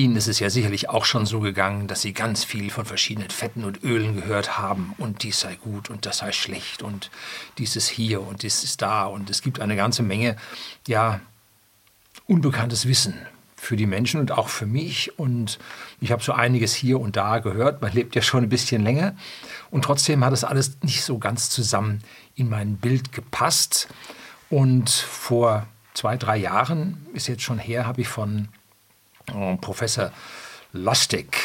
Ihnen ist es ja sicherlich auch schon so gegangen, dass Sie ganz viel von verschiedenen Fetten und Ölen gehört haben und dies sei gut und das sei schlecht und dies ist hier und dies ist da und es gibt eine ganze Menge, ja, unbekanntes Wissen für die Menschen und auch für mich und ich habe so einiges hier und da gehört, man lebt ja schon ein bisschen länger und trotzdem hat es alles nicht so ganz zusammen in mein Bild gepasst und vor 2-3 Jahren, ist jetzt schon her, habe ich von Professor Lustig,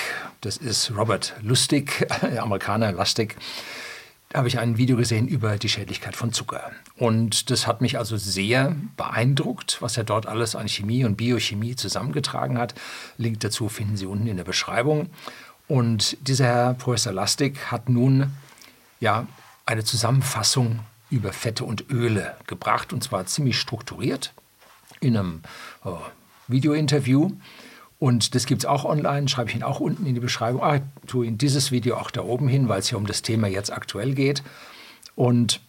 das ist Robert Lustig, Amerikaner Lustig, habe ich ein Video gesehen über die Schädlichkeit von Zucker. Und das hat mich also sehr beeindruckt, was er dort alles an Chemie und Biochemie zusammengetragen hat. Link dazu finden Sie unten in der Beschreibung. Und dieser Herr Professor Lustig hat nun ja eine Zusammenfassung über Fette und Öle gebracht, und zwar ziemlich strukturiert in einem Video-Interview. Und das gibt es auch online, schreibe ich Ihnen auch unten in die Beschreibung. Ah, ich tue Ihnen dieses Video auch da oben hin, weil es hier um das Thema jetzt aktuell geht. Und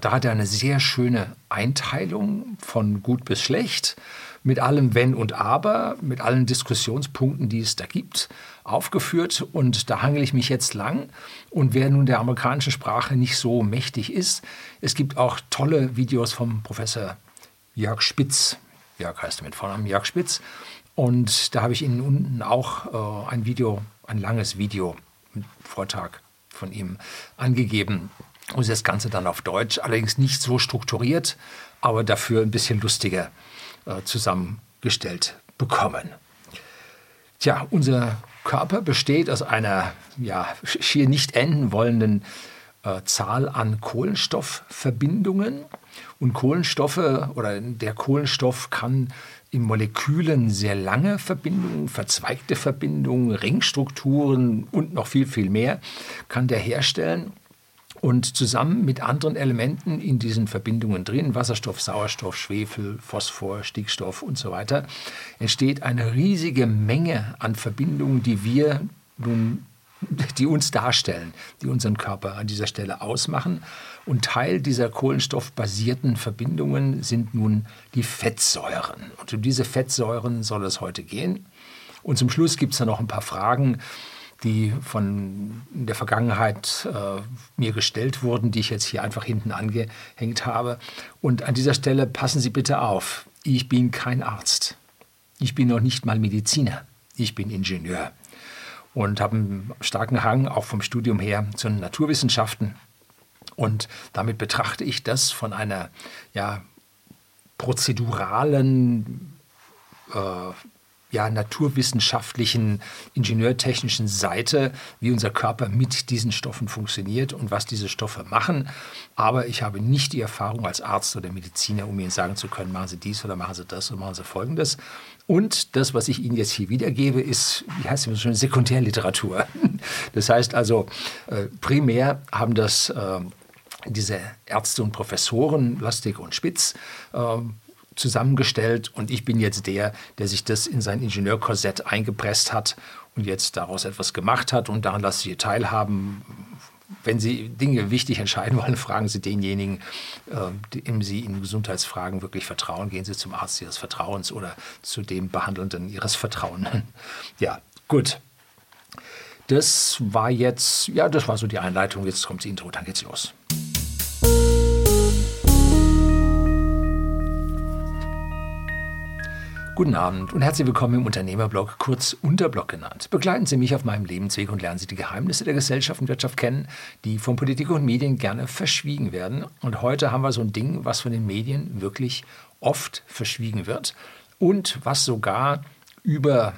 da hat er eine sehr schöne Einteilung von gut bis schlecht, mit allem Wenn und Aber, mit allen Diskussionspunkten, die es da gibt, aufgeführt. Und da hangele ich mich jetzt lang. Und wer nun der amerikanischen Sprache nicht so mächtig ist, es gibt auch tolle Videos vom Professor Jörg Spitz. Jörg heißt er mit Vornamen, Jörg Spitz. Und da habe ich Ihnen unten auch ein Video, ein langes Video, einen Vortrag von ihm angegeben. Und das Ganze dann auf Deutsch, allerdings nicht so strukturiert, aber dafür ein bisschen lustiger zusammengestellt bekommen. Tja, unser Körper besteht aus einer ja, schier nicht enden wollenden Zahl an Kohlenstoffverbindungen. Und Kohlenstoffe oder der Kohlenstoff kann in Molekülen sehr lange Verbindungen, verzweigte Verbindungen, Ringstrukturen und noch viel, viel mehr kann der herstellen. Und zusammen mit anderen Elementen in diesen Verbindungen drin, Wasserstoff, Sauerstoff, Schwefel, Phosphor, Stickstoff und so weiter, entsteht eine riesige Menge an Verbindungen, die uns darstellen, die unseren Körper an dieser Stelle ausmachen. Und Teil dieser kohlenstoffbasierten Verbindungen sind nun die Fettsäuren. Und um diese Fettsäuren soll es heute gehen. Und zum Schluss gibt es dann noch ein paar Fragen, die von der Vergangenheit mir gestellt wurden, die ich jetzt hier einfach hinten angehängt habe. Und an dieser Stelle passen Sie bitte auf. Ich bin kein Arzt. Ich bin noch nicht mal Mediziner. Ich bin Ingenieur. Und habe einen starken Hang, auch vom Studium her, zu den Naturwissenschaften. Und damit betrachte ich das von einer ja, prozeduralen, naturwissenschaftlichen, ingenieurtechnischen Seite, wie unser Körper mit diesen Stoffen funktioniert und was diese Stoffe machen. Aber ich habe nicht die Erfahrung als Arzt oder Mediziner, um Ihnen sagen zu können, machen Sie dies oder machen Sie das oder machen Sie Folgendes. Und das, was ich Ihnen jetzt hier wiedergebe, ist, wie heißt es schon, Sekundärliteratur. Das heißt also, primär haben das diese Ärzte und Professoren, Lustig und Spitz, zusammengestellt und ich bin jetzt der sich das in sein Ingenieurkorsett eingepresst hat und jetzt daraus etwas gemacht hat und daran lasse ich Sie teilhaben. Wenn Sie Dinge wichtig entscheiden wollen, fragen Sie denjenigen, dem Sie in Gesundheitsfragen wirklich vertrauen. Gehen Sie zum Arzt Ihres Vertrauens oder zu dem Behandelnden Ihres Vertrauens. Ja, gut. Das war so die Einleitung. Jetzt kommt das Intro, dann geht's los. Guten Abend und herzlich willkommen im Unternehmerblog, kurz Unterblog genannt. Begleiten Sie mich auf meinem Lebensweg und lernen Sie die Geheimnisse der Gesellschaft und Wirtschaft kennen, die von Politik und Medien gerne verschwiegen werden. Und heute haben wir so ein Ding, was von den Medien wirklich oft verschwiegen wird und was sogar über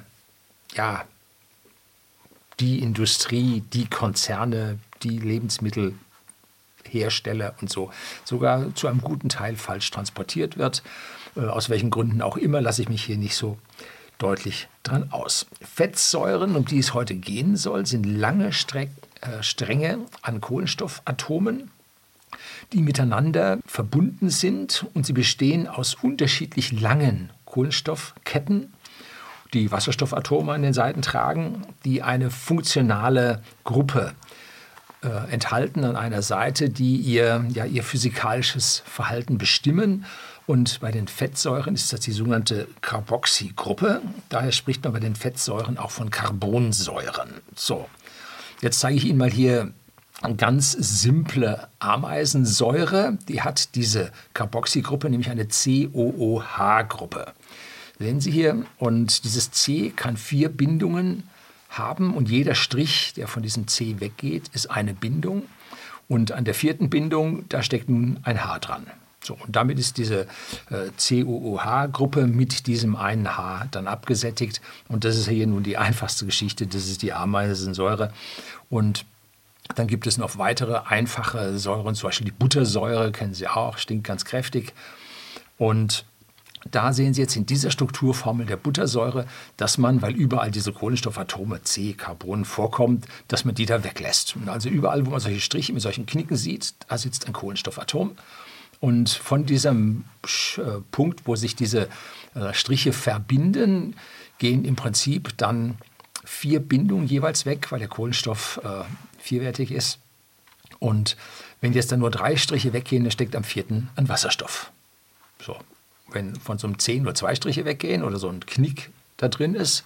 die Industrie, die Konzerne, die Lebensmittelhersteller und so sogar zu einem guten Teil falsch transportiert wird. Aus welchen Gründen auch immer, lasse ich mich hier nicht so deutlich dran aus. Fettsäuren, um die es heute gehen soll, sind lange Stränge an Kohlenstoffatomen, die miteinander verbunden sind und sie bestehen aus unterschiedlich langen Kohlenstoffketten, die Wasserstoffatome an den Seiten tragen, die eine funktionale Gruppe enthalten an einer Seite, die ihr physikalisches Verhalten bestimmen. Und bei den Fettsäuren ist das die sogenannte Carboxygruppe. Daher spricht man bei den Fettsäuren auch von Carbonsäuren. So, jetzt zeige ich Ihnen mal hier eine ganz simple Ameisensäure. Die hat diese Carboxygruppe, nämlich eine COOH-Gruppe. Sehen Sie hier, und dieses C kann 4 Bindungen haben und jeder Strich, der von diesem C weggeht, ist eine Bindung. Und an der 4. Bindung, da steckt nun ein H dran. So, und damit ist diese COOH-Gruppe mit diesem einen H dann abgesättigt. Und das ist hier nun die einfachste Geschichte, das ist die Ameisensäure. Und dann gibt es noch weitere einfache Säuren, zum Beispiel die Buttersäure, kennen Sie auch, stinkt ganz kräftig. Und da sehen Sie jetzt in dieser Strukturformel der Buttersäure, dass man, weil überall diese Kohlenstoffatome C, Carbon vorkommt, dass man die da weglässt. Und also überall, wo man solche Striche mit solchen Knicken sieht, da sitzt ein Kohlenstoffatom. Und von diesem Punkt, wo sich diese Striche verbinden, gehen im Prinzip dann 4 Bindungen jeweils weg, weil der Kohlenstoff vierwertig ist. Und wenn jetzt dann nur 3 Striche weggehen, dann steckt am 4. ein Wasserstoff. So. Wenn von so einem 10 nur 2 Striche weggehen oder so ein Knick da drin ist,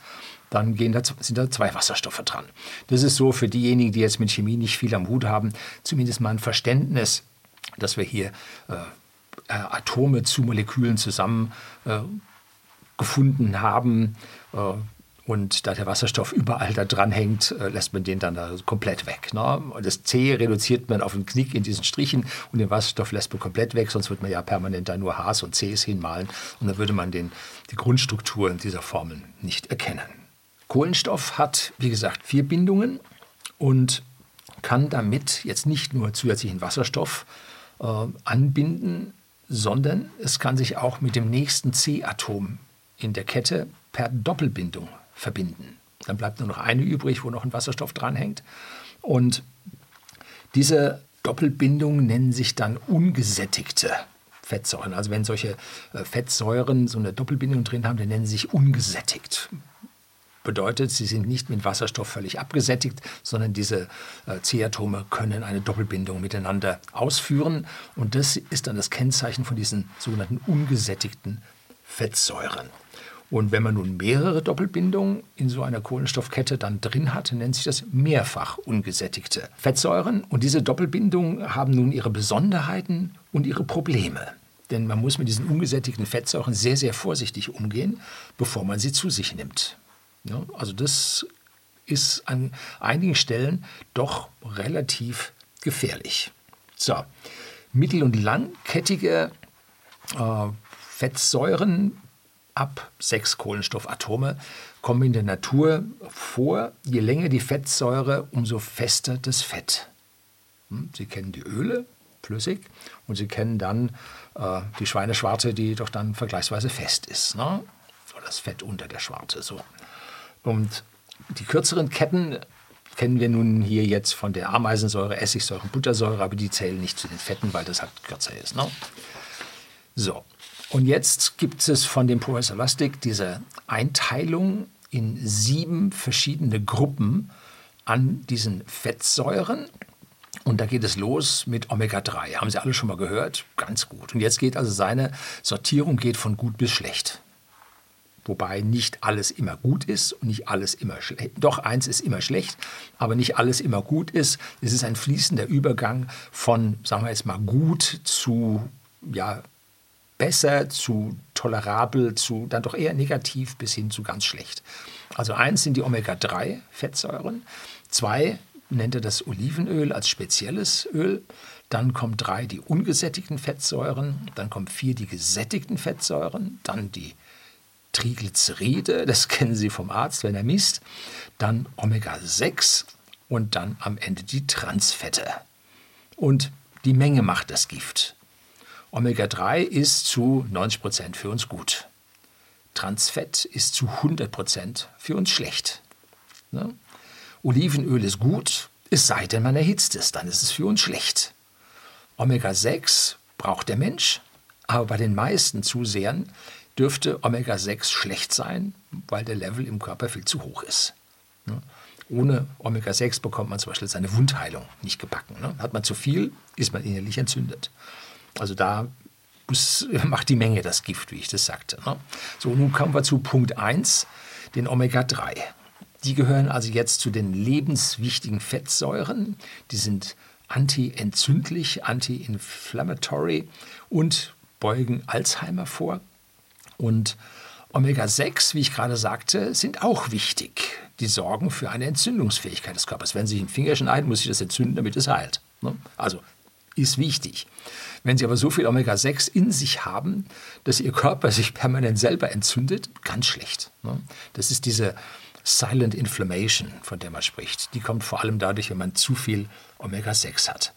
dann sind da 2 Wasserstoffe dran. Das ist so für diejenigen, die jetzt mit Chemie nicht viel am Hut haben, zumindest mal ein Verständnis, dass wir hier Atome zu Molekülen zusammen gefunden haben. Und da der Wasserstoff überall da dran hängt, lässt man den dann da komplett weg. Ne? Das C reduziert man auf einen Knick in diesen Strichen und den Wasserstoff lässt man komplett weg, sonst würde man ja permanent da nur H's und C's hinmalen und dann würde man die Grundstrukturen dieser Formeln nicht erkennen. Kohlenstoff hat, wie gesagt, 4 Bindungen und kann damit jetzt nicht nur zusätzlichen Wasserstoff anbinden, sondern es kann sich auch mit dem nächsten C-Atom in der Kette per Doppelbindung verbinden. Dann bleibt nur noch eine übrig, wo noch ein Wasserstoff dranhängt. Und diese Doppelbindungen nennen sich dann ungesättigte Fettsäuren. Also wenn solche Fettsäuren so eine Doppelbindung drin haben, dann nennen sie sich ungesättigt. Bedeutet, sie sind nicht mit Wasserstoff völlig abgesättigt, sondern diese C-Atome können eine Doppelbindung miteinander ausführen. Und das ist dann das Kennzeichen von diesen sogenannten ungesättigten Fettsäuren. Und wenn man nun mehrere Doppelbindungen in so einer Kohlenstoffkette dann drin hat, nennt sich das mehrfach ungesättigte Fettsäuren. Und diese Doppelbindungen haben nun ihre Besonderheiten und ihre Probleme. Denn man muss mit diesen ungesättigten Fettsäuren sehr, sehr vorsichtig umgehen, bevor man sie zu sich nimmt. Ja, also das ist an einigen Stellen doch relativ gefährlich. So, mittel- und langkettige Fettsäuren ab 6 Kohlenstoffatome kommen in der Natur vor. Je länger die Fettsäure, umso fester das Fett. Sie kennen die Öle, flüssig, und Sie kennen dann die Schweineschwarte, die doch dann vergleichsweise fest ist. Ne? Das Fett unter der Schwarte. So. Und die kürzeren Ketten kennen wir nun hier jetzt von der Ameisensäure, Essigsäure und Buttersäure, aber die zählen nicht zu den Fetten, weil das halt kürzer ist. Ne? So. Und jetzt gibt es von dem Professor Lustig diese Einteilung in 7 verschiedene Gruppen an diesen Fettsäuren. Und da geht es los mit Omega 3. Haben Sie alle schon mal gehört? Ganz gut. Und jetzt geht also seine Sortierung von gut bis schlecht. Wobei nicht alles immer gut ist und nicht alles immer schlecht. Doch eins ist immer schlecht, aber nicht alles immer gut ist. Es ist ein fließender Übergang von, sagen wir jetzt mal, gut zu, ja, besser, zu tolerabel, zu dann doch eher negativ bis hin zu ganz schlecht. Also 1 sind die Omega-3-Fettsäuren, 2 nennt er das Olivenöl als spezielles Öl, dann kommt 3 die ungesättigten Fettsäuren, dann kommt 4 die gesättigten Fettsäuren, dann die Triglyzeride, das kennen Sie vom Arzt, wenn er misst, dann Omega 6 und dann am Ende die Transfette. Und die Menge macht das Gift. Omega-3 ist zu 90% für uns gut. Transfett ist zu 100% für uns schlecht. Ne? Olivenöl ist gut, es sei denn, man erhitzt es, dann ist es für uns schlecht. Omega-6 braucht der Mensch, aber bei den meisten Zusehern dürfte Omega-6 schlecht sein, weil der Level im Körper viel zu hoch ist. Ne? Ohne Omega 6 bekommt man zum Beispiel seine Wundheilung nicht gebacken. Ne? Hat man zu viel, ist man innerlich entzündet. Also da macht die Menge das Gift, wie ich das sagte. Ne? So, nun kommen wir zu Punkt 1, den Omega 3. Die gehören also jetzt zu den lebenswichtigen Fettsäuren. Die sind anti-entzündlich, anti-inflammatory und beugen Alzheimer vor. Und Omega 6, wie ich gerade sagte, sind auch wichtig. Die sorgen für eine Entzündungsfähigkeit des Körpers. Wenn Sie sich einen Finger schneiden, muss sich das entzünden, damit es heilt. Ne? Also ist wichtig. Wenn Sie aber so viel Omega-6 in sich haben, dass Ihr Körper sich permanent selber entzündet, ganz schlecht. Ne? Das ist diese Silent Inflammation, von der man spricht. Die kommt vor allem dadurch, wenn man zu viel Omega-6 hat.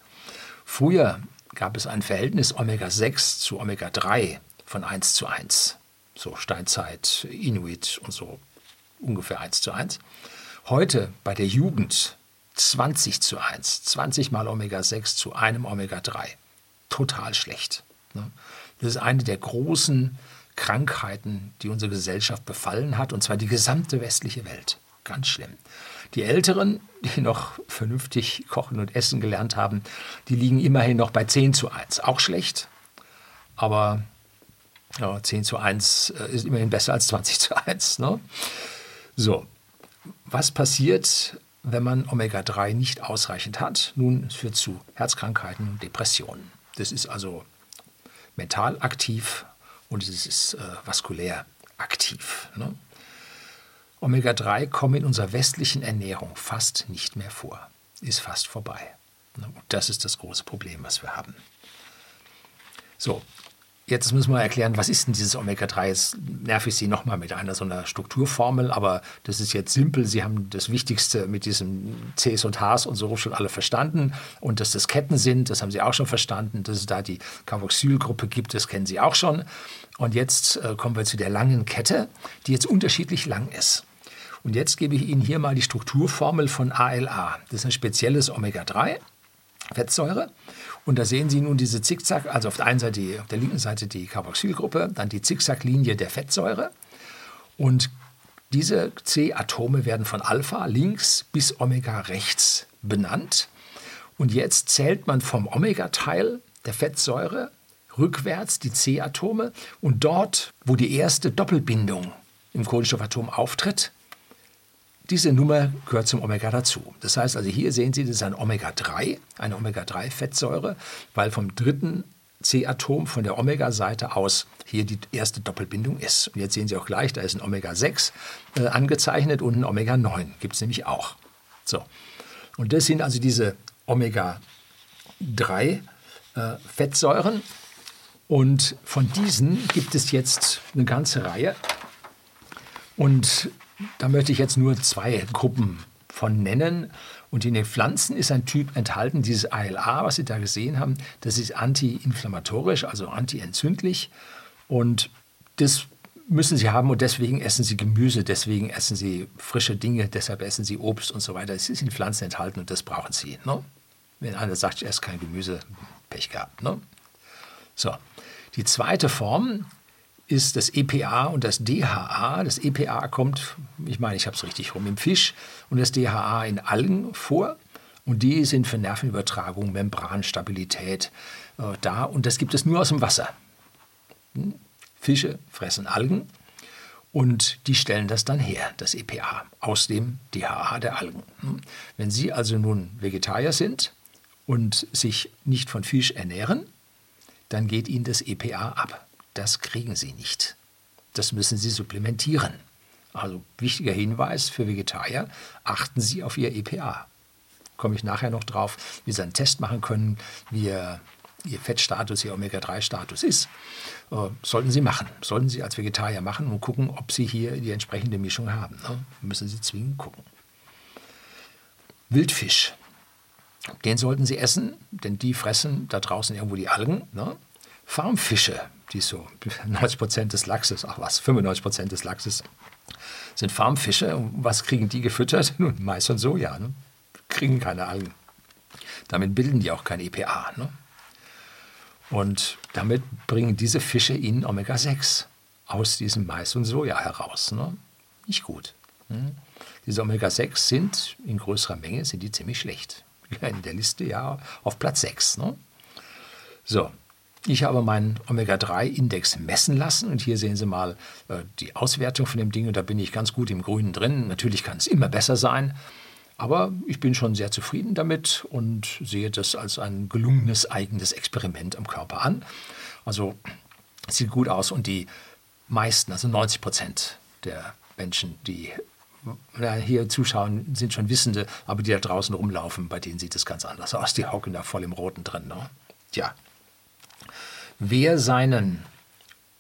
Früher gab es ein Verhältnis Omega-6 zu Omega-3 von 1:1. So Steinzeit, Inuit und so ungefähr 1:1. Heute bei der Jugend 20:1, 20 mal Omega-6 zu einem Omega-3. Total schlecht. Das ist eine der großen Krankheiten, die unsere Gesellschaft befallen hat, und zwar die gesamte westliche Welt. Ganz schlimm. Die Älteren, die noch vernünftig kochen und essen gelernt haben, die liegen immerhin noch bei 10:1. Auch schlecht, aber ja, 10:1 ist immerhin besser als 20:1. Ne? So, was passiert, wenn man Omega-3 nicht ausreichend hat? Nun, es führt zu Herzkrankheiten und Depressionen. Das ist also mental aktiv und es ist vaskulär aktiv. Ne? Omega-3 kommen in unserer westlichen Ernährung fast nicht mehr vor, ist fast vorbei. Ne? Und das ist das große Problem, was wir haben. So, jetzt müssen wir erklären, was ist denn dieses Omega-3? Jetzt nerv ich Sie nochmal mit einer so einer Strukturformel, aber das ist jetzt simpel. Sie haben das Wichtigste mit diesen Cs und Hs und so schon alle verstanden. Und dass das Ketten sind, das haben Sie auch schon verstanden. Dass es da die Carboxylgruppe gibt, das kennen Sie auch schon. Und jetzt kommen wir zu der langen Kette, die jetzt unterschiedlich lang ist. Und jetzt gebe ich Ihnen hier mal die Strukturformel von ALA. Das ist ein spezielles Omega-3. Fettsäure. Und da sehen Sie nun diese Zickzack, also auf der einen Seite, auf der linken Seite die Carboxylgruppe, dann die Zickzacklinie der Fettsäure. Und diese C-Atome werden von Alpha links bis Omega rechts benannt. Und jetzt zählt man vom Omega-Teil der Fettsäure rückwärts die C-Atome. Und dort, wo die erste Doppelbindung im Kohlenstoffatom auftritt, diese Nummer gehört zum Omega dazu. Das heißt also, hier sehen Sie, das ist ein Omega-3, eine Omega-3-Fettsäure, weil vom dritten C-Atom von der Omega-Seite aus hier die erste Doppelbindung ist. Und jetzt sehen Sie auch gleich, da ist ein Omega-6 angezeichnet und ein Omega-9 gibt es nämlich auch. So. Und das sind also diese Omega-3-Fettsäuren. Und von diesen gibt es jetzt eine ganze Reihe. Und da möchte ich jetzt nur zwei Gruppen von nennen. Und in den Pflanzen ist ein Typ enthalten, dieses ALA, was Sie da gesehen haben. Das ist antiinflammatorisch, also antientzündlich. Und das müssen Sie haben und deswegen essen Sie Gemüse, deswegen essen Sie frische Dinge, deshalb essen Sie Obst und so weiter. Es ist in Pflanzen enthalten und das brauchen Sie. Ne? Wenn einer sagt, ich esse kein Gemüse, Pech gehabt. Ne? So, die zweite Form ist das EPA und das DHA. Das EPA kommt, ich meine, ich habe es richtig rum, im Fisch und das DHA in Algen vor. Und die sind für Nervenübertragung, Membranstabilität da. Und das gibt es nur aus dem Wasser. Fische fressen Algen und die stellen das dann her, das EPA, aus dem DHA der Algen. Wenn Sie also nun Vegetarier sind und sich nicht von Fisch ernähren, dann geht Ihnen das EPA ab. Das kriegen Sie nicht. Das müssen Sie supplementieren. Also wichtiger Hinweis für Vegetarier, achten Sie auf Ihr EPA. Komme ich nachher noch drauf, wie Sie einen Test machen können, wie Ihr Fettstatus, Ihr Omega-3-Status ist. Sollten Sie machen. Sollten Sie als Vegetarier machen und gucken, ob Sie hier die entsprechende Mischung haben. Ne? Müssen Sie zwingend gucken. Wildfisch. Den sollten Sie essen, denn die fressen da draußen irgendwo die Algen. Ne? Farmfische, die so 90% des Lachses, 95% des Lachses sind Farmfische. Und was kriegen die gefüttert? Nun, Mais und Soja. Ne? Kriegen keine Algen. Damit bilden die auch kein EPA. Ne? Und damit bringen diese Fische ihnen Omega-6 aus diesem Mais und Soja heraus. Ne? Nicht gut. Ne? Diese Omega-6 sind in größerer Menge, sind die ziemlich schlecht. In der Liste ja auf Platz 6. Ne? So, ich habe meinen Omega-3-Index messen lassen und hier sehen Sie mal die Auswertung von dem Ding und da bin ich ganz gut im Grünen drin. Natürlich kann es immer besser sein, aber ich bin schon sehr zufrieden damit und sehe das als ein gelungenes eigenes Experiment am Körper an. Also sieht gut aus und die meisten, also 90% der Menschen, die hier zuschauen, sind schon Wissende, aber die da draußen rumlaufen, bei denen sieht es ganz anders aus. Die hocken da voll im Roten drin. Ne? Tja, wer seinen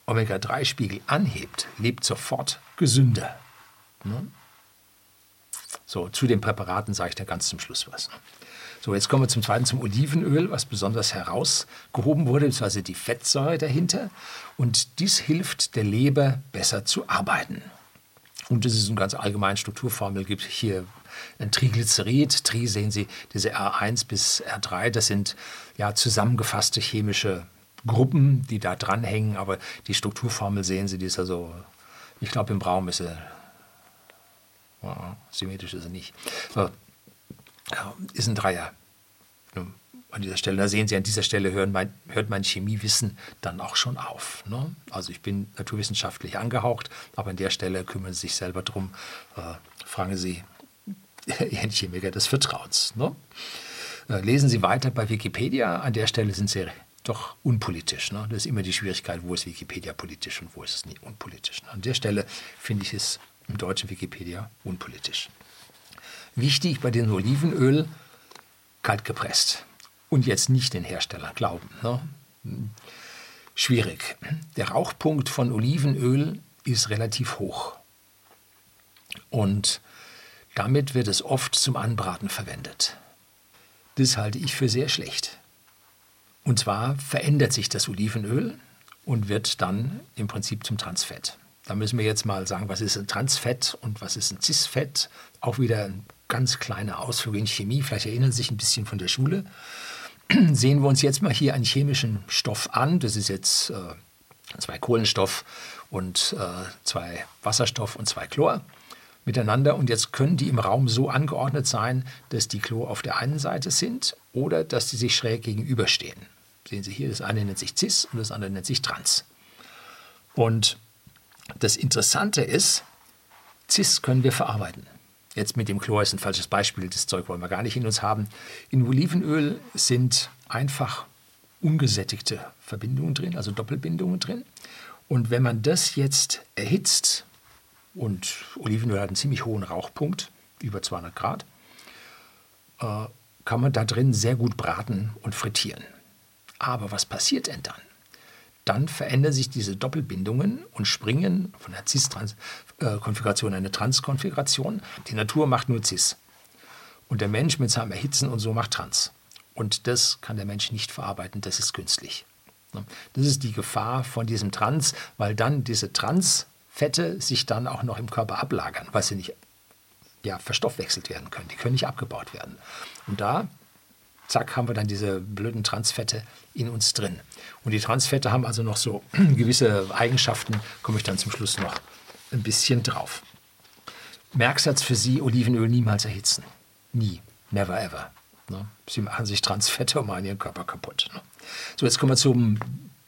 Omega-3-Spiegel anhebt, lebt sofort gesünder. Ne? So, zu den Präparaten sage ich da ganz zum Schluss was. So, jetzt kommen wir zum zweiten, zum Olivenöl, was besonders herausgehoben wurde, beziehungsweise die Fettsäure dahinter. Und dies hilft der Leber, besser zu arbeiten. Und es ist eine ganz allgemeine Strukturformel, gibt hier ein Triglycerid. Tri sehen Sie, diese R1 bis R3, das sind ja zusammengefasste chemische Gruppen, die da dranhängen. Aber die Strukturformel sehen Sie, die ist also, ich glaube im Braun ist sie, symmetrisch ist sie nicht. So, ist ein Dreier. An dieser Stelle, da sehen Sie, an dieser Stelle hört mein Chemiewissen dann auch schon auf. Ne? Also ich bin naturwissenschaftlich angehaucht, aber an der Stelle kümmern Sie sich selber drum. Fragen Sie Ihren Chemiker des Vertrauens. Ne? Lesen Sie weiter bei Wikipedia. An der Stelle sind Sie doch unpolitisch. Ne? Das ist immer die Schwierigkeit, wo ist Wikipedia politisch und wo ist es nicht unpolitisch. Ne? An der Stelle finde ich es im deutschen Wikipedia unpolitisch. Wichtig bei dem Olivenöl, kalt gepresst. Und jetzt nicht den Hersteller glauben. Ne? Schwierig. Der Rauchpunkt von Olivenöl ist relativ hoch. Und damit wird es oft zum Anbraten verwendet. Das halte ich für sehr schlecht. Und zwar verändert sich das Olivenöl und wird dann im Prinzip zum Transfett. Da müssen wir jetzt mal sagen, was ist ein Transfett und was ist ein Cisfett. Auch wieder ein ganz kleiner Ausflug in Chemie. Vielleicht erinnern Sie sich ein bisschen von der Schule. Sehen wir uns jetzt mal hier einen chemischen Stoff an. Das ist jetzt zwei Kohlenstoff und zwei Wasserstoff und zwei Chlor miteinander. Und jetzt können die im Raum so angeordnet sein, dass die Chlor auf der einen Seite sind oder dass die sich schräg gegenüberstehen. Sehen Sie hier, das eine nennt sich Cis und das andere nennt sich Trans. Und das Interessante ist, Cis können wir verarbeiten. Jetzt mit dem Chlor ist ein falsches Beispiel, das Zeug wollen wir gar nicht in uns haben. In Olivenöl sind einfach ungesättigte Verbindungen drin, also Doppelbindungen drin. Und wenn man das jetzt erhitzt, und Olivenöl hat einen ziemlich hohen Rauchpunkt, über 200 Grad, kann man da drin sehr gut braten und frittieren. Aber was passiert denn dann? Dann verändern sich diese Doppelbindungen und springen von der Cis-Konfiguration in eine Trans-Konfiguration. Die Natur macht nur Cis. Und der Mensch mit seinem Erhitzen und so macht Trans. Und das kann der Mensch nicht verarbeiten, das ist künstlich. Das ist die Gefahr von diesem Trans, weil dann diese Transfette sich dann auch noch im Körper ablagern, weil sie nicht verstoffwechselt werden können. Die können nicht abgebaut werden. Und da, zack, haben wir dann diese blöden Transfette in uns drin. Und die Transfette haben also noch so gewisse Eigenschaften, komme ich dann zum Schluss noch ein bisschen drauf. Merksatz für Sie, Olivenöl niemals erhitzen. Nie, never ever. Sie machen sich Transfette und machen Ihren Körper kaputt. So, jetzt kommen wir zum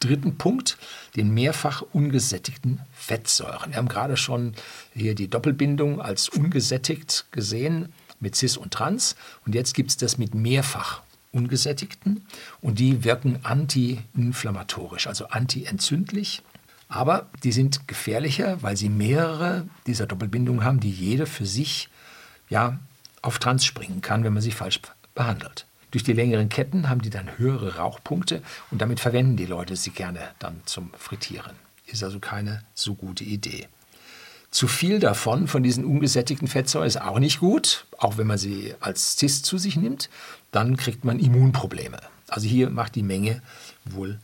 dritten Punkt, den mehrfach ungesättigten Fettsäuren. Wir haben gerade schon hier die Doppelbindung als ungesättigt gesehen, mit Cis und Trans. Und jetzt gibt es das mit mehrfach ungesättigten. Und die wirken antiinflammatorisch, also antientzündlich. Aber die sind gefährlicher, weil sie mehrere dieser Doppelbindungen haben, die jede für sich auf Trans springen kann, wenn man sie falsch behandelt. Durch die längeren Ketten haben die dann höhere Rauchpunkte und damit verwenden die Leute sie gerne dann zum Frittieren. Ist also keine so gute Idee. Zu viel davon, von diesen ungesättigten Fettsäuren, ist auch nicht gut. Auch wenn man sie als Cis zu sich nimmt, dann kriegt man Immunprobleme. Also hier macht die Menge wohl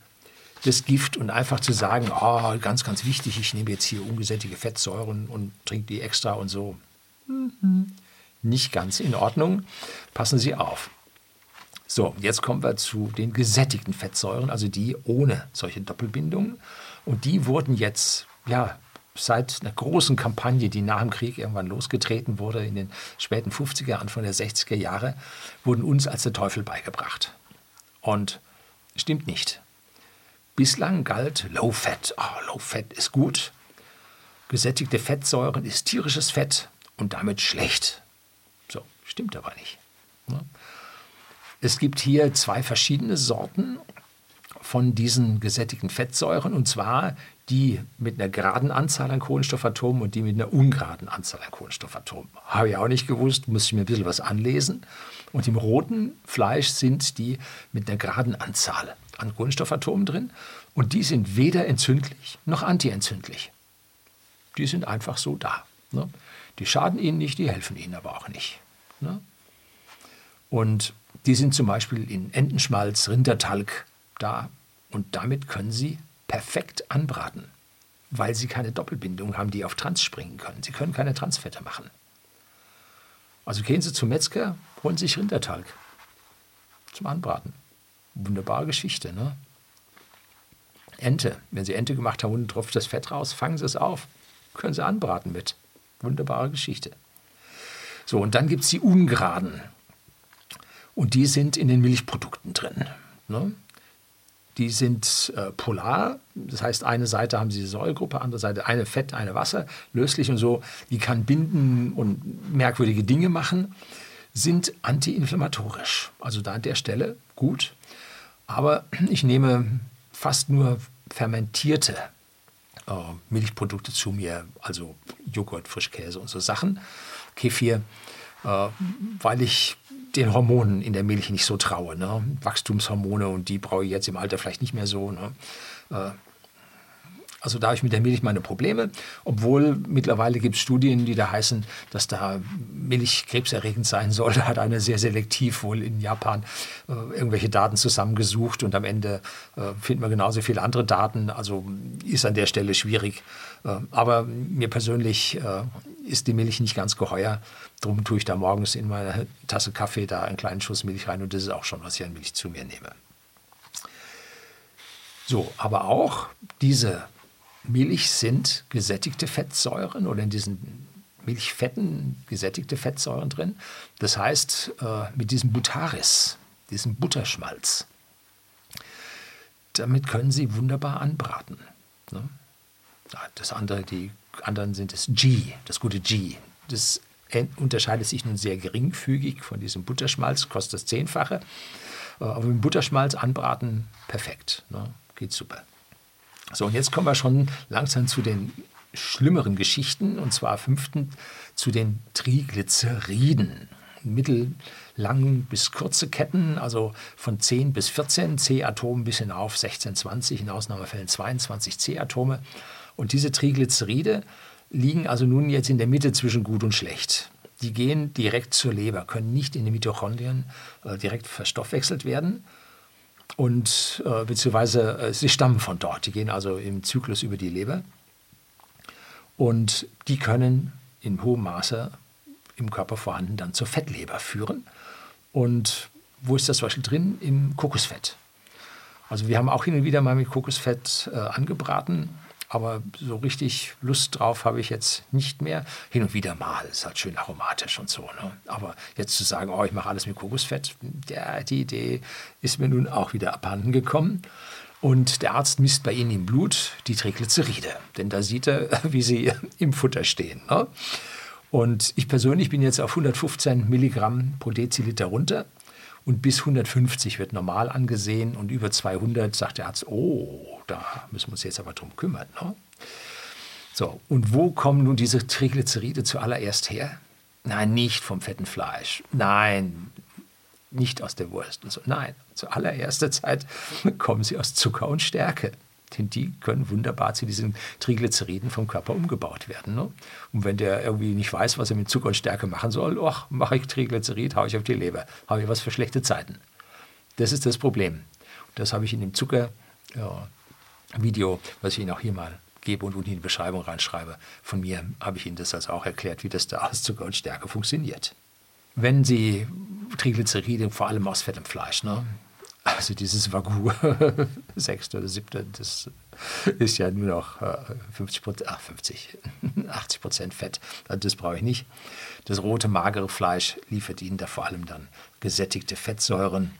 das Gift. Und einfach zu sagen, oh, ganz, ganz wichtig, ich nehme jetzt hier ungesättigte Fettsäuren und trinke die extra und so. Nicht ganz in Ordnung. Passen Sie auf. So, jetzt kommen wir zu den gesättigten Fettsäuren, also die ohne solche Doppelbindungen. Und die wurden jetzt, seit einer großen Kampagne, die nach dem Krieg irgendwann losgetreten wurde, in den späten 50er, Anfang der 60er Jahre, wurden uns als der Teufel beigebracht. Und stimmt nicht. Bislang galt Low Fat. Low Fat ist gut. Gesättigte Fettsäuren ist tierisches Fett und damit schlecht. So, stimmt aber nicht. Es gibt hier zwei verschiedene Sorten von diesen gesättigten Fettsäuren, und zwar die mit einer geraden Anzahl an Kohlenstoffatomen und die mit einer ungeraden Anzahl an Kohlenstoffatomen. Habe ich auch nicht gewusst, musste ich mir ein bisschen was anlesen. Und im roten Fleisch sind die mit einer geraden Anzahl an Kohlenstoffatomen drin, und die sind weder entzündlich noch antientzündlich. Die sind einfach so da. Ne? Die schaden ihnen nicht, die helfen ihnen aber auch nicht. Ne? Und die sind zum Beispiel in Entenschmalz, Rindertalg da, und damit können sie perfekt anbraten, weil sie keine Doppelbindung haben, die auf Trans springen können. Sie können keine Transfette machen. Also gehen Sie zum Metzger, holen sich Rindertalg zum Anbraten. Wunderbare Geschichte, ne? Ente. Wenn Sie Ente gemacht haben, unten tropft das Fett raus, fangen Sie es auf, können Sie anbraten mit. Wunderbare Geschichte. So, und dann gibt es die ungeraden. Und die sind in den Milchprodukten drin. Ne? Die sind polar, das heißt, eine Seite haben sie die Säuregruppe, andere Seite eine Fett, eine Wasser, löslich und so. Die kann binden und merkwürdige Dinge machen, sind antiinflammatorisch. Also da an der Stelle gut. Aber ich nehme fast nur fermentierte Milchprodukte zu mir, also Joghurt, Frischkäse und so Sachen, Kefir, weil ich den Hormonen in der Milch nicht so traue. Ne? Wachstumshormone, und die brauche ich jetzt im Alter vielleicht nicht mehr so. Ne? Also da habe ich mit der Milch meine Probleme, obwohl mittlerweile gibt es Studien, die da heißen, dass da Milch krebserregend sein soll. Da hat einer sehr selektiv wohl in Japan irgendwelche Daten zusammengesucht, und am Ende findet man genauso viele andere Daten. Also ist an der Stelle schwierig. Aber mir persönlich ist die Milch nicht ganz geheuer. Drum tue ich da morgens in meine Tasse Kaffee da einen kleinen Schuss Milch rein, und das ist auch schon, was ich an Milch zu mir nehme. So, aber auch diese Milch sind gesättigte Fettsäuren, oder in diesen Milchfetten gesättigte Fettsäuren drin. Das heißt, mit diesem Butaris, diesem Butterschmalz, damit können sie wunderbar anbraten. Ne? Das andere, die anderen sind das Ghee, das gute Ghee. Das unterscheidet sich nun sehr geringfügig von diesem Butterschmalz, kostet das 10-fache. Aber mit Butterschmalz anbraten, perfekt. Ne? Geht super. So, und jetzt kommen wir schon langsam zu den schlimmeren Geschichten, und zwar 5. zu den Triglyzeriden. Mittellang bis kurze Ketten, also von 10 bis 14 C-Atomen bis hinauf 16, 20, in Ausnahmefällen 22 C-Atome. Und diese Triglyzeride liegen also nun jetzt in der Mitte zwischen gut und schlecht. Die gehen direkt zur Leber, können nicht in den Mitochondrien direkt verstoffwechselt werden. Und beziehungsweise sie stammen von dort, die gehen also im Zyklus über die Leber, und die können in hohem Maße im Körper vorhanden dann zur Fettleber führen. Und wo ist das zum Beispiel drin? Im Kokosfett. Also wir haben auch hin und wieder mal mit Kokosfett angebraten, aber so richtig Lust drauf habe ich jetzt nicht mehr. Hin und wieder mal, ist halt schön aromatisch und so. Ne? Aber jetzt zu sagen, oh, ich mache alles mit Kokosfett, die Idee ist mir nun auch wieder abhanden gekommen. Und der Arzt misst bei Ihnen im Blut die Triglyzeride, denn da sieht er, wie sie im Futter stehen. Ne? Und ich persönlich bin jetzt auf 115 Milligramm pro Deziliter runter, und bis 150 wird normal angesehen, und über 200 sagt der Arzt, oh, da müssen wir uns jetzt aber drum kümmern. Ne? So, und wo kommen nun diese Triglyceride zuallererst her? Nein, nicht vom fetten Fleisch. Nein, nicht aus der Wurst. Und so. Nein, zuallererster Zeit kommen sie aus Zucker und Stärke. Denn die können wunderbar zu diesen Triglyceriden vom Körper umgebaut werden. Ne? Und wenn der irgendwie nicht weiß, was er mit Zucker und Stärke machen soll, ach, mache ich Triglycerid, haue ich auf die Leber, habe ich was für schlechte Zeiten. Das ist das Problem. Das habe ich in dem Zucker-Video, was ich Ihnen auch hier mal gebe und in die Beschreibung reinschreibe, von mir habe ich Ihnen das also auch erklärt, wie das da aus Zucker und Stärke funktioniert. Wenn Sie Triglyceride, vor allem aus fettem Fleisch, ne? Also dieses Wagyu 6. oder 7. das ist ja nur noch 80% Fett. Das brauche ich nicht. Das rote, magere Fleisch liefert Ihnen da vor allem dann gesättigte Fettsäuren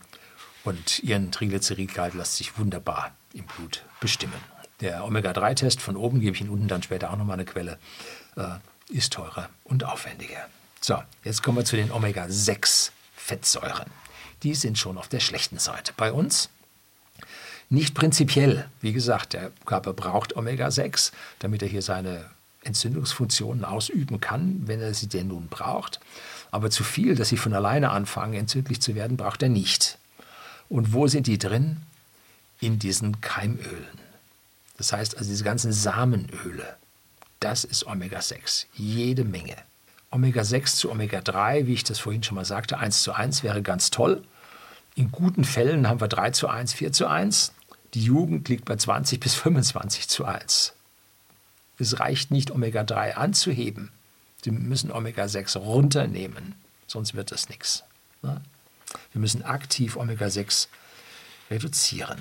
und Ihren Triglyceridgehalt lässt sich wunderbar im Blut bestimmen. Der Omega-3-Test von oben, gebe ich Ihnen unten dann später auch nochmal eine Quelle, ist teurer und aufwendiger. So, jetzt kommen wir zu den Omega-6-Fettsäuren. Die sind schon auf der schlechten Seite. Bei uns nicht prinzipiell. Wie gesagt, der Körper braucht Omega-6, damit er hier seine Entzündungsfunktionen ausüben kann, wenn er sie denn nun braucht. Aber zu viel, dass sie von alleine anfangen, entzündlich zu werden, braucht er nicht. Und wo sind die drin? In diesen Keimölen. Das heißt also diese ganzen Samenöle. Das ist Omega-6. Jede Menge. Omega-6 zu Omega-3, wie ich das vorhin schon mal sagte, 1:1 wäre ganz toll. In guten Fällen haben wir 3:1, 4:1. Die Jugend liegt bei 20 bis 25:1. Es reicht nicht, Omega-3 anzuheben. Sie müssen Omega-6 runternehmen, sonst wird das nichts. Wir müssen aktiv Omega-6 reduzieren.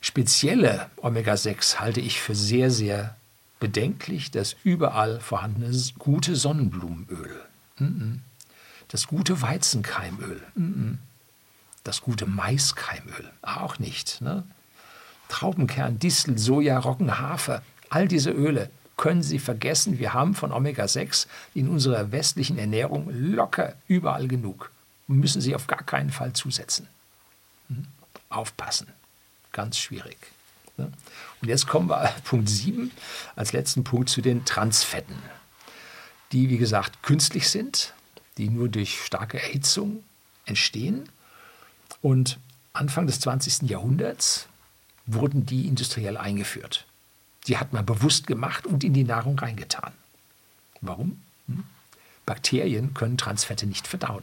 Spezielle Omega-6 halte ich für sehr, sehr bedenklich, das überall vorhandene gute Sonnenblumenöl, das gute Weizenkeimöl, das gute Maiskeimöl, auch nicht. Ne? Traubenkern, Distel, Soja, Roggen, Hafer, all diese Öle können Sie vergessen. Wir haben von Omega-6 in unserer westlichen Ernährung locker überall genug. Müssen Sie auf gar keinen Fall zusetzen. Aufpassen, ganz schwierig. Und jetzt kommen wir Punkt 7, als letzten Punkt zu den Transfetten, die wie gesagt künstlich sind, die nur durch starke Erhitzung entstehen. Und Anfang des 20. Jahrhunderts wurden die industriell eingeführt. Die hat man bewusst gemacht und in die Nahrung reingetan. Warum? Bakterien können Transfette nicht verdauen.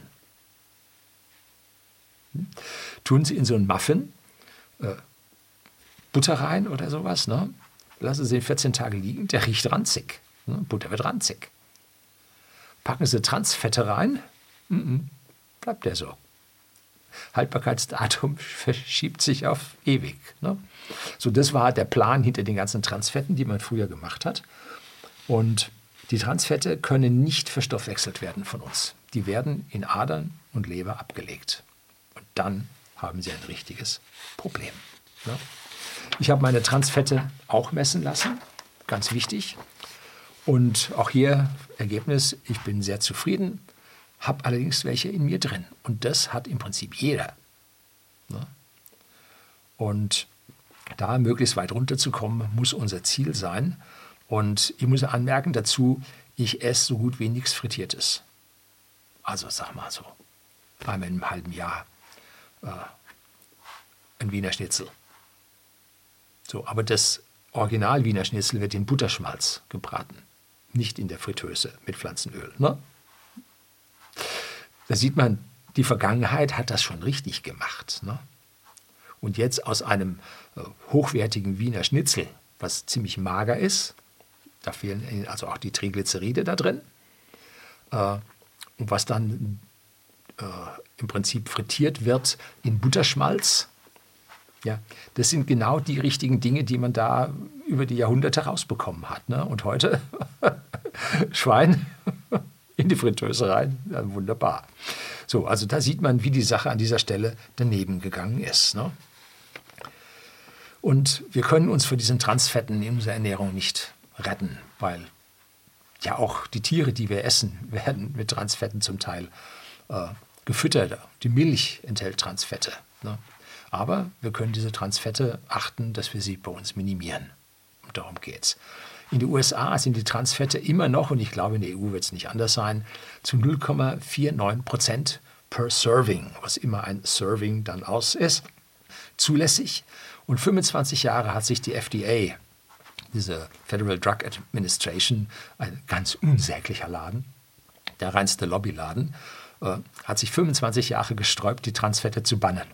Tun sie in so einen Muffin, Butter rein oder sowas, ne? Lassen Sie ihn 14 Tage liegen, der riecht ranzig. Ne? Butter wird ranzig. Packen Sie Transfette rein, bleibt der so. Haltbarkeitsdatum verschiebt sich auf ewig. Ne? So, das war der Plan hinter den ganzen Transfetten, die man früher gemacht hat. Und die Transfette können nicht verstoffwechselt werden von uns. Die werden in Adern und Leber abgelegt. Und dann haben Sie ein richtiges Problem. Ne? Ich habe meine Transfette auch messen lassen, ganz wichtig. Und auch hier Ergebnis, ich bin sehr zufrieden, habe allerdings welche in mir drin. Und das hat im Prinzip jeder. Und da möglichst weit runterzukommen, muss unser Ziel sein. Und ich muss anmerken dazu, ich esse so gut wie nichts Frittiertes. Also sag mal so, einmal im halben Jahr ein Wiener Schnitzel. So, aber das Original Wiener Schnitzel wird in Butterschmalz gebraten, nicht in der Fritteuse mit Pflanzenöl. Ne? Da sieht man, die Vergangenheit hat das schon richtig gemacht. Ne? Und jetzt aus einem hochwertigen Wiener Schnitzel, was ziemlich mager ist, da fehlen also auch die Triglyzeride da drin, und was dann im Prinzip frittiert wird in Butterschmalz. Ja, das sind genau die richtigen Dinge, die man da über die Jahrhunderte rausbekommen hat. Ne? Und heute Schwein in die Fritteuse rein, ja, wunderbar. So, also da sieht man, wie die Sache an dieser Stelle daneben gegangen ist. Ne? Und wir können uns vor diesen Transfetten in unserer Ernährung nicht retten, weil ja auch die Tiere, die wir essen, werden mit Transfetten zum Teil gefüttert. Die Milch enthält Transfette. Ne? Aber wir können diese Transfette achten, dass wir sie bei uns minimieren. Und darum geht's. In den USA sind die Transfette immer noch, und ich glaube in der EU wird es nicht anders sein, zu 0,49% per Serving, was immer ein Serving dann aus ist, zulässig. Und 25 Jahre hat sich die FDA, diese Federal Drug Administration, ein ganz unsäglicher Laden, der reinste Lobbyladen, hat sich 25 Jahre gesträubt, die Transfette zu bannen.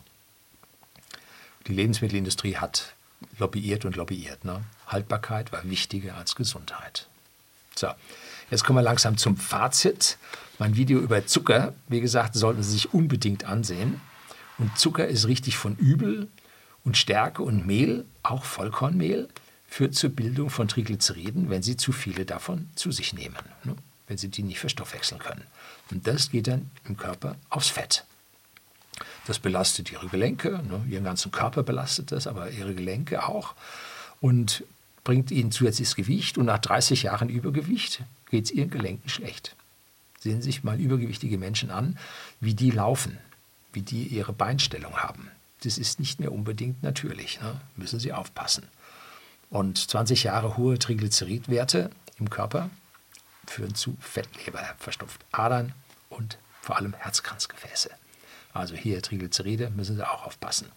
Die Lebensmittelindustrie hat lobbyiert und lobbyiert. Ne? Haltbarkeit war wichtiger als Gesundheit. So, jetzt kommen wir langsam zum Fazit. Mein Video über Zucker, wie gesagt, sollten Sie sich unbedingt ansehen. Und Zucker ist richtig von übel. Und Stärke und Mehl, auch Vollkornmehl, führt zur Bildung von Triglyceriden, wenn Sie zu viele davon zu sich nehmen, ne? Wenn Sie die nicht verstoffwechseln können. Und das geht dann im Körper aufs Fett. Das belastet Ihre Gelenke, ne? Ihren ganzen Körper belastet das, aber Ihre Gelenke auch. Und bringt Ihnen zusätzliches Gewicht. Und nach 30 Jahren Übergewicht geht es Ihren Gelenken schlecht. Sehen Sie sich mal übergewichtige Menschen an, wie die laufen, wie die ihre Beinstellung haben. Das ist nicht mehr unbedingt natürlich, ne? Müssen Sie aufpassen. Und 20 Jahre hohe Triglyceridwerte im Körper führen zu Fettleber, verstopft Adern und vor allem Herzkranzgefäße. Also hier Triglyceride, müssen Sie auch aufpassen.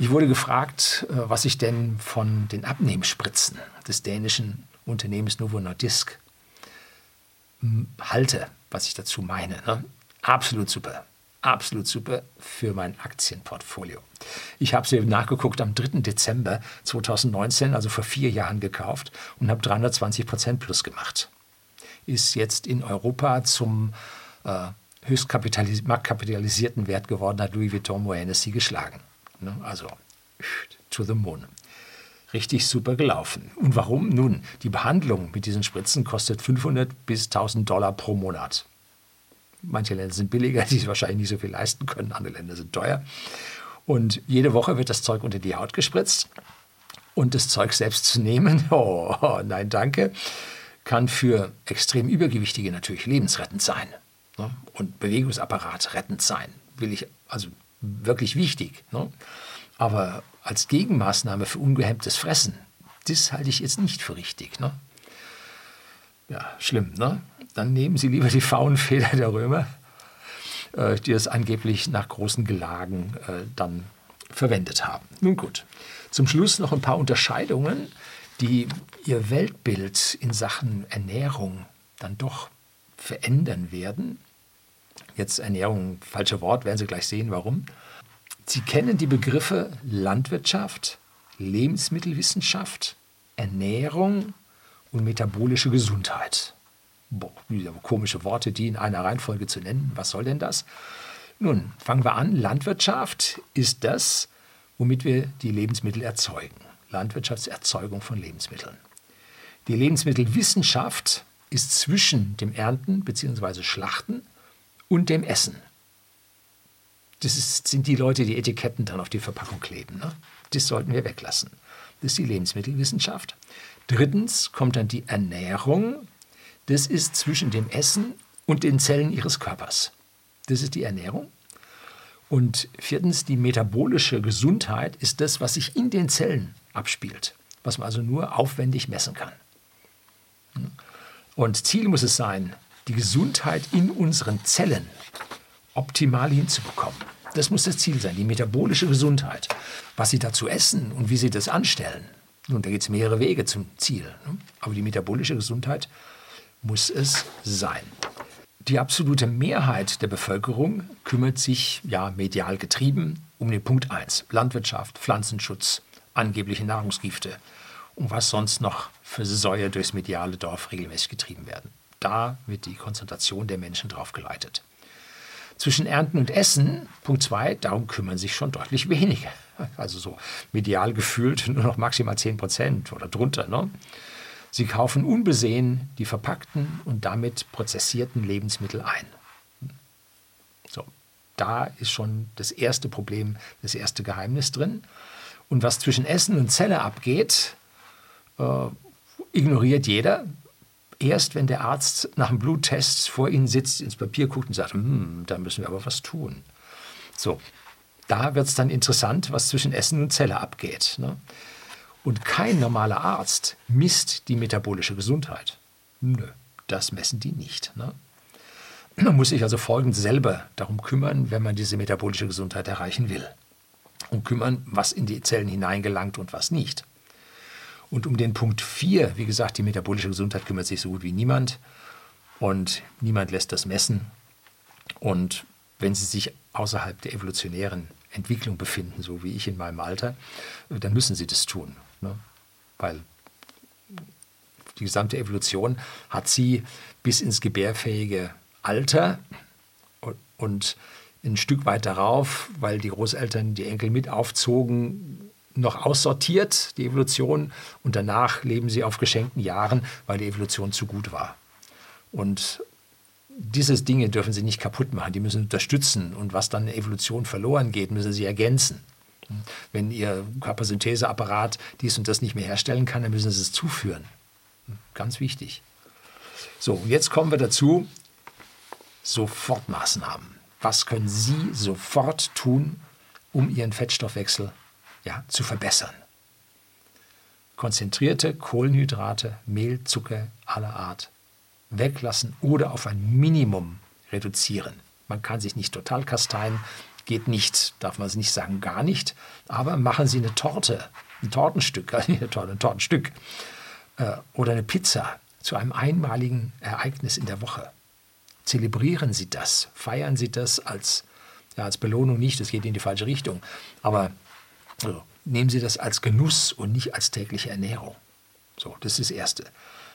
Ich wurde gefragt, was ich denn von den Abnehmspritzen des dänischen Unternehmens Novo Nordisk halte, was ich dazu meine. Ne? Absolut super. Absolut super für mein Aktienportfolio. Ich habe sie eben nachgeguckt am 3. Dezember 2019, also vor 4 Jahren gekauft und habe 320% plus gemacht. Ist jetzt in Europa zum höchst marktkapitalisierten Wert geworden, hat Louis Vuitton Moët Hennessy geschlagen. Ne? Also to the moon. Richtig super gelaufen. Und warum? Nun, die Behandlung mit diesen Spritzen kostet $500 bis $1.000 pro Monat. Manche Länder sind billiger, die wahrscheinlich nicht so viel leisten können. Andere Länder sind teuer. Und jede Woche wird das Zeug unter die Haut gespritzt. Und das Zeug selbst zu nehmen, oh nein, danke, kann für extrem Übergewichtige natürlich lebensrettend sein. Ne? Und Bewegungsapparat rettend sein. Also wirklich wichtig. Ne? Aber als Gegenmaßnahme für ungehemmtes Fressen, das halte ich jetzt nicht für richtig. Ne? Ja, schlimm, ne? Dann nehmen Sie lieber die Faunfeder der Römer, die es angeblich nach großen Gelagen dann verwendet haben. Nun gut, zum Schluss noch ein paar Unterscheidungen, die Ihr Weltbild in Sachen Ernährung dann doch verändern werden. Jetzt Ernährung, falsches Wort, werden Sie gleich sehen, warum. Sie kennen die Begriffe Landwirtschaft, Lebensmittelwissenschaft, Ernährung und metabolische Gesundheit. Boah, komische Worte, die in einer Reihenfolge zu nennen. Was soll denn das? Nun, fangen wir an. Landwirtschaft ist das, womit wir die Lebensmittel erzeugen. Landwirtschaftserzeugung von Lebensmitteln. Die Lebensmittelwissenschaft ist zwischen dem Ernten bzw. Schlachten und dem Essen. Das sind die Leute, die Etiketten dann auf die Verpackung kleben. Ne? Das sollten wir weglassen. Das ist die Lebensmittelwissenschaft. Drittens kommt dann die Ernährung. Das ist zwischen dem Essen und den Zellen Ihres Körpers. Das ist die Ernährung. Und viertens, die metabolische Gesundheit ist das, was sich in den Zellen abspielt, was man also nur aufwendig messen kann. Und Ziel muss es sein, die Gesundheit in unseren Zellen optimal hinzubekommen. Das muss das Ziel sein, die metabolische Gesundheit. Was Sie dazu essen und wie Sie das anstellen. Nun, da gibt es mehrere Wege zum Ziel. Aber die metabolische Gesundheit muss es sein. Die absolute Mehrheit der Bevölkerung kümmert sich, ja medial getrieben, um den Punkt 1. Landwirtschaft, Pflanzenschutz, angebliche Nahrungsgifte und was sonst noch für Säue durchs mediale Dorf regelmäßig getrieben werden. Da wird die Konzentration der Menschen drauf geleitet. Zwischen Ernten und Essen, Punkt 2, darum kümmern sich schon deutlich weniger. Also so medial gefühlt nur noch maximal 10% oder drunter, ne? Sie kaufen unbesehen die verpackten und damit prozessierten Lebensmittel ein. So, da ist schon das erste Problem, das erste Geheimnis drin. Und was zwischen Essen und Zelle abgeht, ignoriert jeder. Erst wenn der Arzt nach einem Bluttest vor Ihnen sitzt, ins Papier guckt und sagt, da müssen wir aber was tun. So, da wird es dann interessant, was zwischen Essen und Zelle abgeht, ne? Und kein normaler Arzt misst die metabolische Gesundheit. Nö, das messen die nicht. Ne? Man muss sich also folgend selber darum kümmern, wenn man diese metabolische Gesundheit erreichen will. Und kümmern, was in die Zellen hineingelangt und was nicht. Und um den Punkt 4, wie gesagt, die metabolische Gesundheit kümmert sich so gut wie niemand. Und niemand lässt das messen. Und wenn Sie sich außerhalb der evolutionären Entwicklung befinden, so wie ich in meinem Alter, dann müssen Sie das tun. Ne? Weil die gesamte Evolution hat Sie bis ins gebärfähige Alter und ein Stück weit darauf, weil die Großeltern die Enkel mit aufzogen, noch aussortiert, die Evolution. Und danach leben sie auf geschenkten Jahren, weil die Evolution zu gut war. Und diese Dinge dürfen sie nicht kaputt machen. Die müssen unterstützen. Und was dann in der Evolution verloren geht, müssen sie ergänzen. Wenn ihr Körpersyntheseapparat dies und das nicht mehr herstellen kann, dann müssen sie es zuführen. Ganz wichtig. So, jetzt kommen wir dazu, Sofortmaßnahmen. Was können Sie sofort tun, um Ihren Fettstoffwechsel zu verbessern? Konzentrierte Kohlenhydrate, Mehl, Zucker aller Art weglassen oder auf ein Minimum reduzieren. Man kann sich nicht total kasteien, geht nicht, darf man es nicht sagen, gar nicht. Aber machen Sie eine Torte, ein Tortenstück oder eine Pizza zu einem einmaligen Ereignis in der Woche. Zelebrieren Sie das, feiern Sie das als Belohnung nicht, das geht in die falsche Richtung, aber nehmen Sie das als Genuss und nicht als tägliche Ernährung. So, das ist das Erste.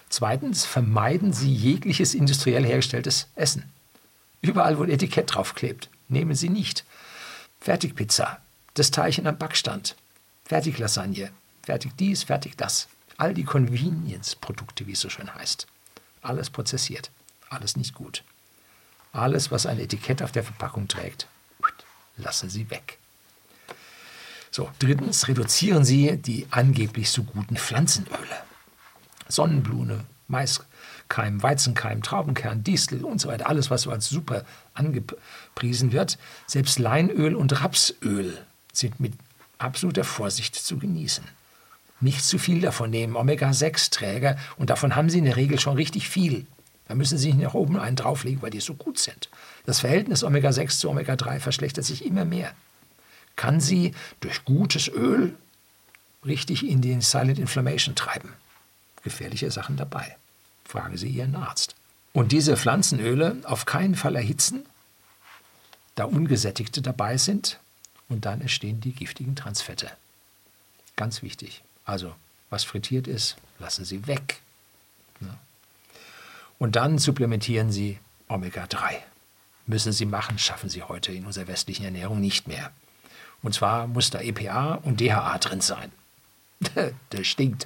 Zweitens, vermeiden Sie jegliches industriell hergestelltes Essen. Überall, wo ein Etikett draufklebt, nehmen Sie nicht. Fertigpizza, das Teilchen am Backstand, Fertiglasagne, fertig dies, fertig das. All die Convenience-Produkte, wie es so schön heißt. Alles prozessiert, alles nicht gut. Alles, was ein Etikett auf der Verpackung trägt, lassen Sie weg. So, drittens, reduzieren Sie die angeblich so guten Pflanzenöle. Sonnenblume, Maiskeim, Weizenkeim, Traubenkern, Distel und so weiter. Alles, was so als super angepriesen wird. Selbst Leinöl und Rapsöl sind mit absoluter Vorsicht zu genießen. Nicht zu viel davon nehmen. Omega-6-Träger, und davon haben Sie in der Regel schon richtig viel. Da müssen Sie nicht nach oben einen drauflegen, weil die so gut sind. Das Verhältnis Omega-6 zu Omega-3 verschlechtert sich immer mehr. Kann Sie durch gutes Öl richtig in den Silent Inflammation treiben. Gefährliche Sachen dabei. Fragen Sie Ihren Arzt. Und diese Pflanzenöle auf keinen Fall erhitzen, da ungesättigte dabei sind, und dann entstehen die giftigen Transfette. Ganz wichtig. Also, was frittiert ist, lassen Sie weg. Ja. Und dann supplementieren Sie Omega-3. Müssen Sie machen, schaffen Sie heute in unserer westlichen Ernährung nicht mehr. Und zwar muss da EPA und DHA drin sein. Das stinkt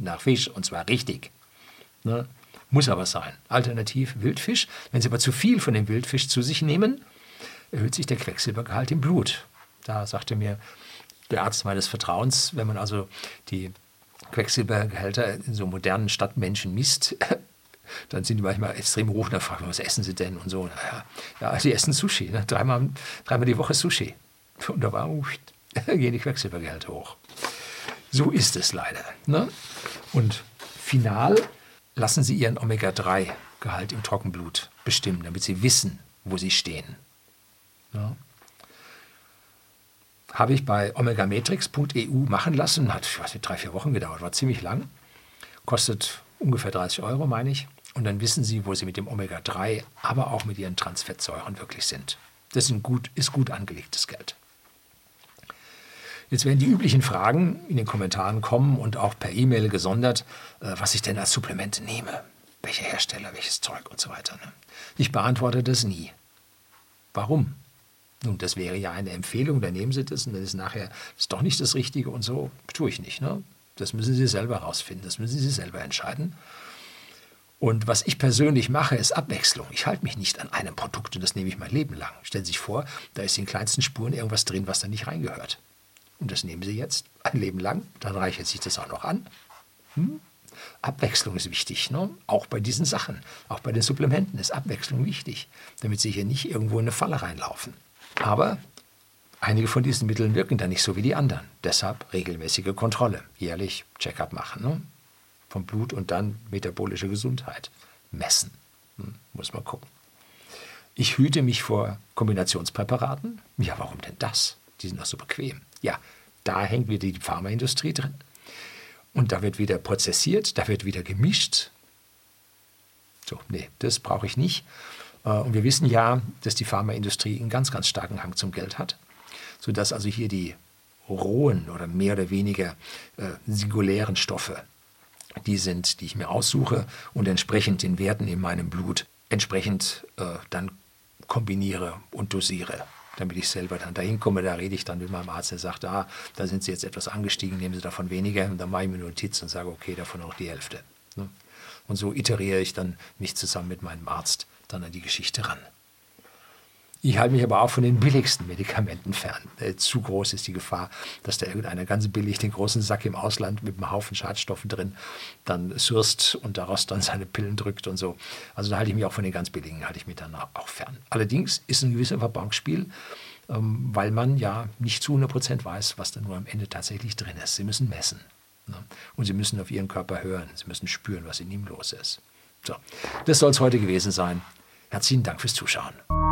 nach Fisch, und zwar richtig. Ne? Muss aber sein. Alternativ Wildfisch. Wenn Sie aber zu viel von dem Wildfisch zu sich nehmen, erhöht sich der Quecksilbergehalt im Blut. Da sagte mir der Arzt meines Vertrauens, wenn man also die Quecksilbergehälter in so modernen Stadtmenschen misst, dann sind die manchmal extrem hoch. Da fragt man, was essen sie denn und so. Ja, die essen Sushi. Ne? Dreimal die Woche Sushi. Und da gehen die Quecksilbergehälter hoch. So ist es leider. Ne? Und final lassen Sie Ihren Omega-3-Gehalt im Trockenblut bestimmen, damit Sie wissen, wo Sie stehen. Ja. Habe ich bei omegametrix.eu machen lassen. Hat 3-4 Wochen gedauert, war ziemlich lang. Kostet ungefähr 30 €, meine ich. Und dann wissen Sie, wo Sie mit dem Omega-3, aber auch mit Ihren Transfettsäuren wirklich sind. Das ist gut angelegtes Geld. Jetzt werden die üblichen Fragen in den Kommentaren kommen und auch per E-Mail gesondert, was ich denn als Supplemente nehme. Welche Hersteller, welches Zeug und so weiter. Ne? Ich beantworte das nie. Warum? Nun, das wäre ja eine Empfehlung, dann nehmen Sie das und dann ist nachher das doch nicht das Richtige und so. Tue ich nicht. Ne? Das müssen Sie selber rausfinden, das müssen Sie selber entscheiden. Und was ich persönlich mache, ist Abwechslung. Ich halte mich nicht an einem Produkt und das nehme ich mein Leben lang. Stellen Sie sich vor, da ist in kleinsten Spuren irgendwas drin, was da nicht reingehört. Und das nehmen Sie jetzt ein Leben lang, dann reichert sich das auch noch an. Abwechslung ist wichtig, ne? Auch bei diesen Sachen, auch bei den Supplementen ist Abwechslung wichtig, damit Sie hier nicht irgendwo in eine Falle reinlaufen. Aber einige von diesen Mitteln wirken dann nicht so wie die anderen. Deshalb regelmäßige Kontrolle, jährlich Check-up machen, ne? Vom Blut und dann metabolische Gesundheit messen, muss man gucken. Ich hüte mich vor Kombinationspräparaten. Ja, warum denn das? Die sind doch so bequem. Ja, da hängt wieder die Pharmaindustrie drin. Und da wird wieder prozessiert, da wird wieder gemischt. So, nee, das brauche ich nicht. Und wir wissen ja, dass die Pharmaindustrie einen ganz, ganz starken Hang zum Geld hat, sodass also hier die rohen oder mehr oder weniger singulären Stoffe, die ich mir aussuche und entsprechend den Werten in meinem Blut entsprechend dann kombiniere und dosiere, damit ich selber dann dahin komme. Da rede ich dann mit meinem Arzt, der sagt, ah, da sind Sie jetzt etwas angestiegen, nehmen Sie davon weniger. Und dann mache ich mir eine Notiz und sage, okay, davon auch die Hälfte. Und so iteriere ich dann mich zusammen mit meinem Arzt dann an die Geschichte ran. Ich halte mich aber auch von den billigsten Medikamenten fern. Zu groß ist die Gefahr, dass da irgendeiner ganz billig den großen Sack im Ausland mit einem Haufen Schadstoffen drin dann surst und daraus dann seine Pillen drückt und so. Also da halte ich mich auch von den ganz billigen, halte ich mich dann auch fern. Allerdings ist ein gewisser Verbrauchsspiel, weil man ja nicht zu 100% weiß, was da nur am Ende tatsächlich drin ist. Sie müssen messen. Ne? Und Sie müssen auf Ihren Körper hören. Sie müssen spüren, was in ihm los ist. So, das soll es heute gewesen sein. Herzlichen Dank fürs Zuschauen.